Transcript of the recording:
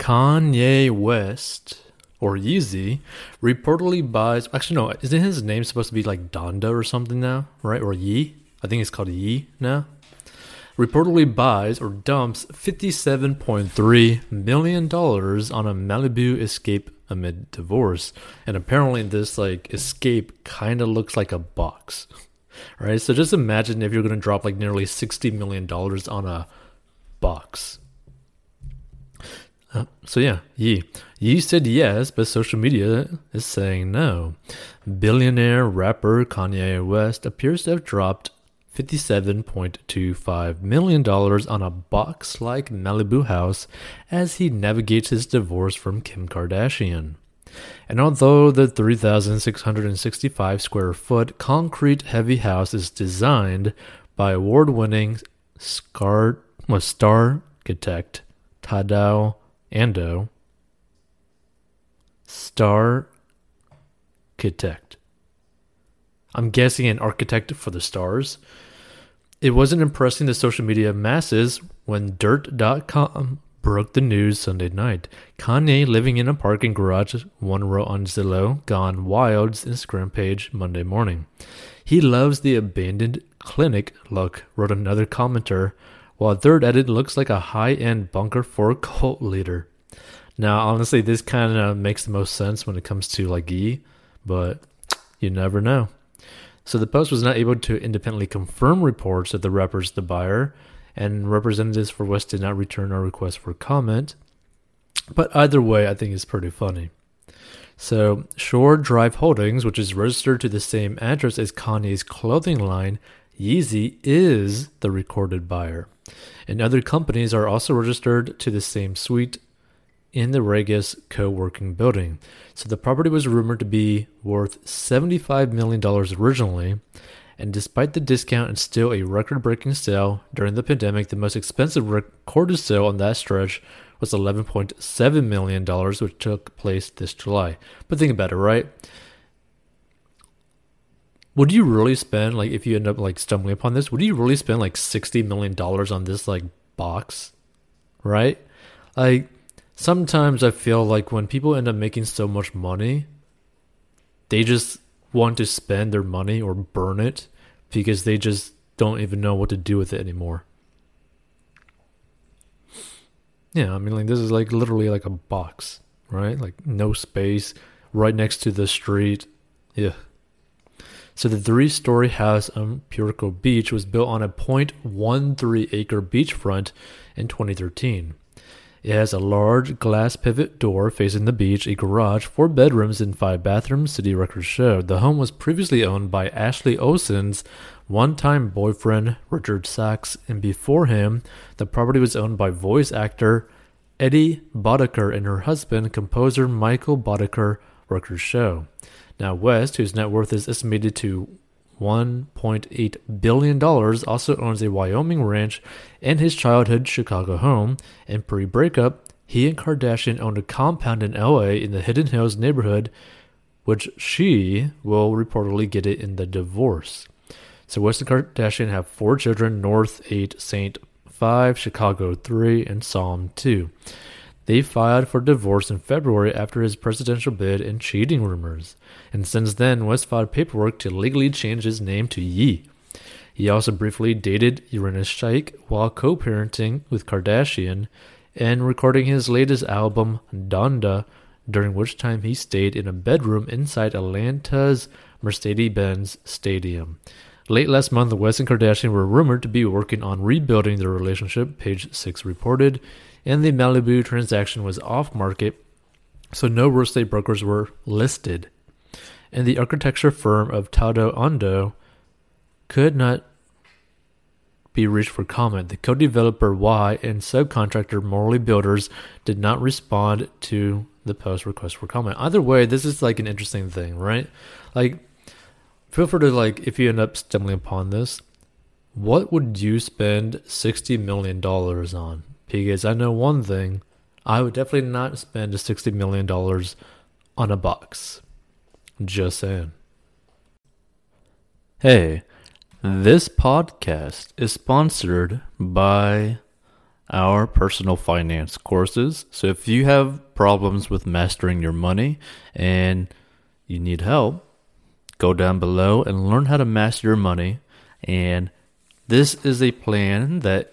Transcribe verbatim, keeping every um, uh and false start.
Kanye West, or Yeezy, reportedly buys... Actually, no, isn't his name supposed to be like Donda or something now, right? Or Yee? I think it's called Yee now. Reportedly buys or dumps fifty-seven point three million dollars on a Malibu escape amid divorce. And apparently this like escape kind of looks like a box, right? So just imagine if you're going to drop like nearly sixty million dollars on a box. Uh, so yeah, Yee. Yee said yes, but social media is saying no. Billionaire rapper Kanye West appears to have dropped fifty-seven point two five million dollars on a box-like Malibu house as he navigates his divorce from Kim Kardashian. And although the three thousand six hundred sixty-five square foot concrete heavy house is designed by award-winning star architect Tadao Ando, star architect. I'm guessing an architect for the stars. It wasn't impressing the social media masses when dirt dot com broke the news Sunday night. Kanye, living in a parking garage one row on Zillow, Gone Wild's Instagram page Monday morning. He loves the abandoned clinic look, wrote another commenter, while a third edit looks like a high-end bunker for a cult leader. Now, honestly, this kind of makes the most sense when it comes to like E, but you never know. So the Post was not able to independently confirm reports that the rapper's the buyer, and representatives for West did not return our request for comment. But either way, I think it's pretty funny. So Shore Drive Holdings, which is registered to the same address as Kanye's clothing line, Yeezy, is the recorded buyer. And other companies are also registered to the same suite in the Regus co-working building. So the property was rumored to be worth seventy-five million dollars originally, and despite the discount and still a record-breaking sale during the pandemic, the most expensive recorded sale on that stretch was eleven point seven million dollars, which took place this July. But think about it, right? Would you really spend, like, if you end up, like, stumbling upon this, would you really spend, like, sixty million dollars on this, like, box, right? Like, sometimes I feel like when people end up making so much money, they just want to spend their money or burn it because they just don't even know what to do with it anymore. Yeah, I mean, like, this is like literally like a box, right? Like no space, right next to the street. Yeah. So the three-story house on Purico Beach was built on a zero point one three acre beachfront in twenty thirteen. It has a large glass pivot door facing the beach, a garage, four bedrooms, and five bathrooms, city records show. The home was previously owned by Ashley Olsen's one-time boyfriend, Richard Sachs, and before him, the property was owned by voice actor Eddie Boddicker and her husband, composer Michael Boddicker, records show. Now West, whose net worth is estimated to one point eight billion dollars, also owns a Wyoming ranch and his childhood Chicago home. And pre-breakup, he and Kardashian owned a compound in L A in the Hidden Hills neighborhood, which she will reportedly get it in the divorce. So West and Kardashian have four children, North eight, Saint five, Chicago three, and Psalm two. They filed for divorce in February after his presidential bid and cheating rumors. And since then, West filed paperwork to legally change his name to Yee. He also briefly dated Irina Shayk while co-parenting with Kardashian and recording his latest album, Donda, during which time he stayed in a bedroom inside Atlanta's Mercedes-Benz Stadium. Late last month, West and Kardashian were rumored to be working on rebuilding their relationship, Page Six reported, and the Malibu transaction was off-market, so no real estate brokers were listed. And the architecture firm of Tadao Ando could not be reached for comment. The co-developer Y and subcontractor Morley Builders did not respond to the post request for comment. Either way, this is like an interesting thing, right? Like, feel free to, like, if you end up stumbling upon this, what would you spend sixty million dollars on? Because I know one thing, I would definitely not spend sixty million dollars on a box. Just saying. Hey, this podcast is sponsored by our personal finance courses. So if you have problems with mastering your money and you need help, go down below and learn how to master your money. And this is a plan that